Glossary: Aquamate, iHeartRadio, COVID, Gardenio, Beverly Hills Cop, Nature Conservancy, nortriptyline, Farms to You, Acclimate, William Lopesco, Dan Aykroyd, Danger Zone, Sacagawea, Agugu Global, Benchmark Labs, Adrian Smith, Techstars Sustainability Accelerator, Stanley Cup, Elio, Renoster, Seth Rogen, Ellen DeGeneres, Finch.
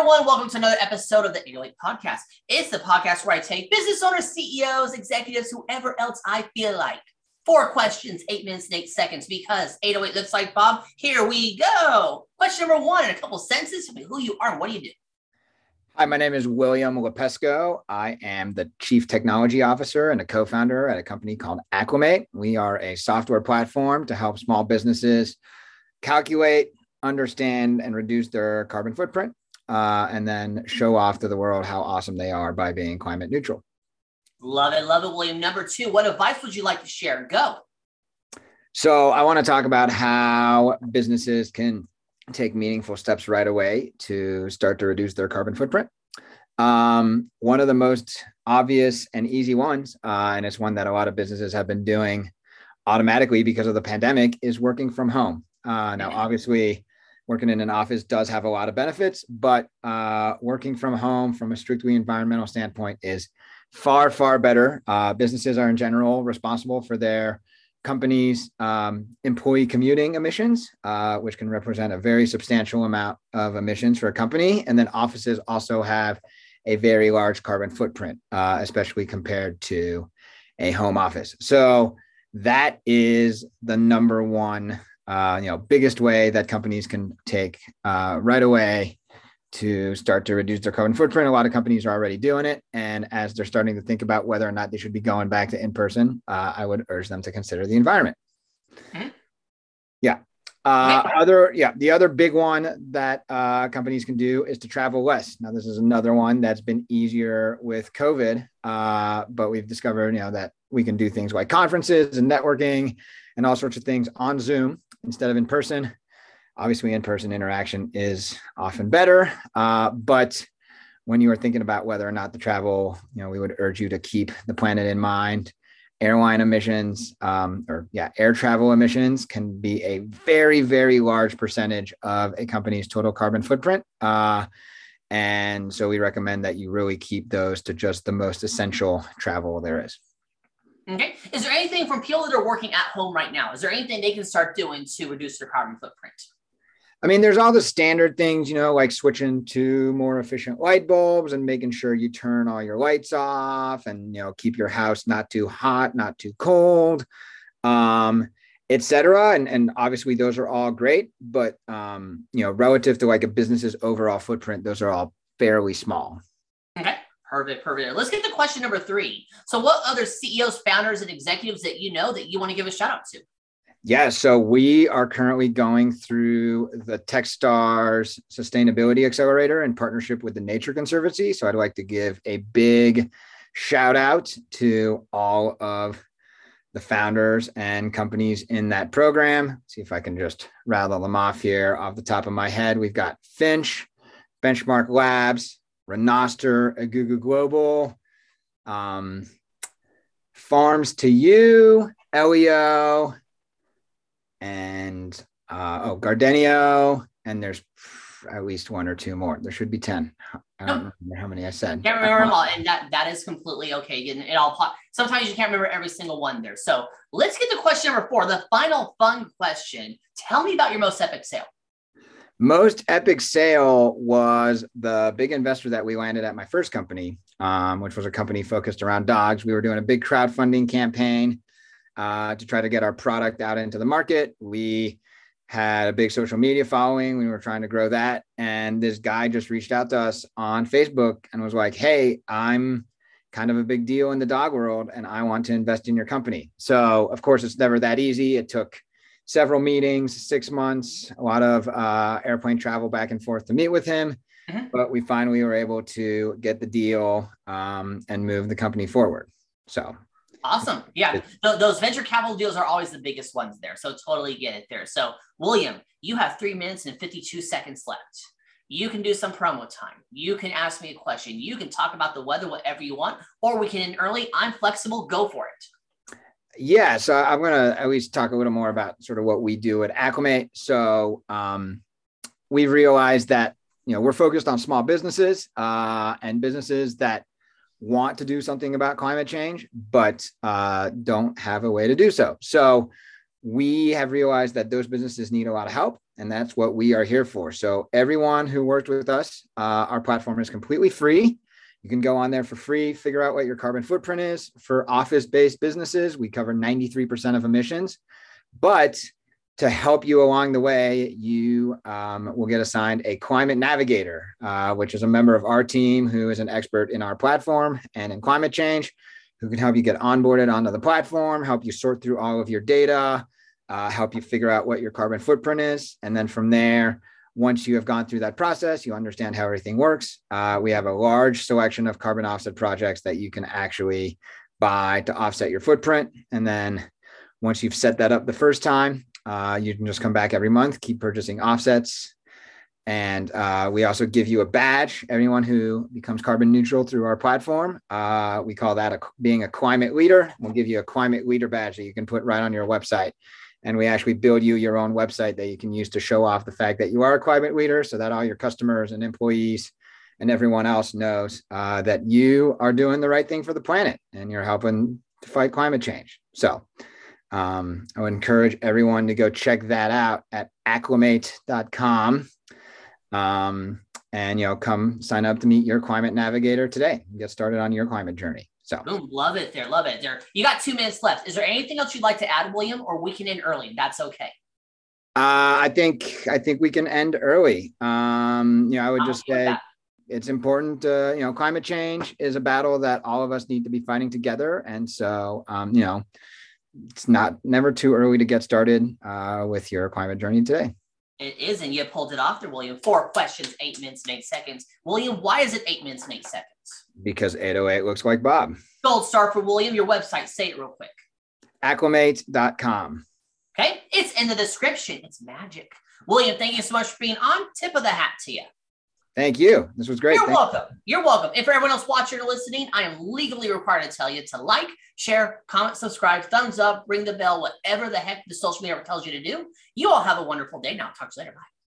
everyone. Welcome to another episode of the Acclimate podcast. It's the podcast where I take business owners, CEOs, executives, whoever else I feel like. 4 questions, 8 minutes and 8 seconds, because 808 looks like Bob. Here we go. Question number 1, in a couple sentences, tell me who you are and what do you do? Hi, my name is William Lopesco. I am the Chief Technology Officer and a co-founder at a company called Aquamate. We are a software platform to help small businesses calculate, understand, and reduce their carbon footprint, and then show off to the world how awesome they are by being climate neutral. Love it, William. Number 2, what advice would you like to share? Go. So I want to talk about how businesses can take meaningful steps right away to start to reduce their carbon footprint. One of the most obvious and easy ones, and it's one that a lot of businesses have been doing automatically because of the pandemic, is working from home. Now, obviously, working in an office does have a lot of benefits, but working from home from a strictly environmental standpoint is far, far better. Businesses are in general responsible for their companies' employee commuting emissions, which can represent a very substantial amount of emissions for a company. And then offices also have a very large carbon footprint, especially compared to a home office. So that is the number one, biggest way that companies can take right away to start to reduce their carbon footprint. A lot of companies are already doing it. And as they're starting to think about whether or not they should be going back to in-person, I would urge them to consider the environment. Okay. Yeah. The other big one that companies can do is to travel less. Now, this is another one that's been easier with COVID, but we've discovered, that we can do things like conferences and networking and all sorts of things on Zoom instead of in person. Obviously, in-person interaction is often better, but when you are thinking about whether or not to travel, we would urge you to keep the planet in mind. Airline emissions, air travel emissions can be a very, very large percentage of a company's total carbon footprint. And so we recommend that you really keep those to just the most essential travel there is. Okay. Is there anything from people that are working at home right now? Is there anything they can start doing to reduce their carbon footprint? I mean, there's all the standard things, like switching to more efficient light bulbs and making sure you turn all your lights off and, keep your house not too hot, not too cold, et cetera. And obviously those are all great, but, relative to like a business's overall footprint, those are all fairly small. Okay. Perfect. Let's get to question number 3. So what other CEOs, founders, and executives that you want to give a shout out to? Yeah, so we are currently going through the Techstars Sustainability Accelerator in partnership with the Nature Conservancy. So I'd like to give a big shout out to all of the founders and companies in that program. Let's see if I can just rattle them off here off the top of my head. We've got Finch, Benchmark Labs, Renoster, Agugu Global, Farms to You, Elio, and Gardenio, and there's at least 1 or 2 more. There should be 10. I don't remember how many I said. Can't remember them all, and that is completely okay. It all sometimes you can't remember every single one there. So let's get to question number 4, the final fun question. Tell me about your most epic sale. Most epic sale was the big investor that we landed at my first company, which was a company focused around dogs. We were doing a big crowdfunding campaign to try to get our product out into the market. We had a big social media following. We were trying to grow that. And this guy just reached out to us on Facebook and was like, hey, I'm kind of a big deal in the dog world and I want to invest in your company. So of course, it's never that easy. It took several meetings, 6 months, a lot of airplane travel back and forth to meet with him. Mm-hmm. But we finally were able to get the deal and move the company forward. So awesome. Yeah. Those venture capital deals are always the biggest ones there. So totally get it there. So William, you have 3 minutes and 52 seconds left. You can do some promo time. You can ask me a question. You can talk about the weather, whatever you want, or we can end early. I'm flexible. Go for it. Yeah, so I'm going to at least talk a little more about sort of what we do at Acclimate. So we realized that, we're focused on small businesses and businesses that want to do something about climate change, but don't have a way to do so. So we have realized that those businesses need a lot of help and that's what we are here for. So everyone who worked with us, our platform is completely free. You can go on there for free, figure out what your carbon footprint is. For office-based businesses, we cover 93% of emissions. But to help you along the way, you will get assigned a climate navigator, which is a member of our team who is an expert in our platform and in climate change, who can help you get onboarded onto the platform, help you sort through all of your data, help you figure out what your carbon footprint is. And then from there, once you have gone through that process, you understand how everything works. We have a large selection of carbon offset projects that you can actually buy to offset your footprint. And then once you've set that up the first time, you can just come back every month, keep purchasing offsets. And we also give you a badge. Anyone who becomes carbon neutral through our platform, we call that being a climate leader. We'll give you a climate leader badge that you can put right on your website. And we actually build you your own website that you can use to show off the fact that you are a climate leader, so that all your customers and employees and everyone else knows that you are doing the right thing for the planet and you're helping to fight climate change. So I would encourage everyone to go check that out at acclimate.com. And, you know, come sign up to meet your climate navigator today and get started on your climate journey. So love it there. Love it there. You got 2 minutes left. Is there anything else you'd like to add, William, or we can end early? That's okay. I think we can end early. You know, I would just say it's important to, you know, climate change is a battle that all of us need to be fighting together. And so, you know, it's never too early to get started with your climate journey today. It is, and you pulled it off there, William. 4 questions, 8 minutes and 8 seconds. William, why is it 8 minutes and 8 seconds? Because 808 looks like Bob. Gold star for William. Your website, say it real quick. Acclimate.com. Okay, it's in the description. It's magic. William, thank you so much for being on. Tip of the hat to you. Thank you. This was great. You're welcome. And for everyone else watching or listening, I am legally required to tell you to like, share, comment, subscribe, thumbs up, ring the bell, whatever the heck the social media tells you to do. You all have a wonderful day. Now, I'll talk to you later. Bye.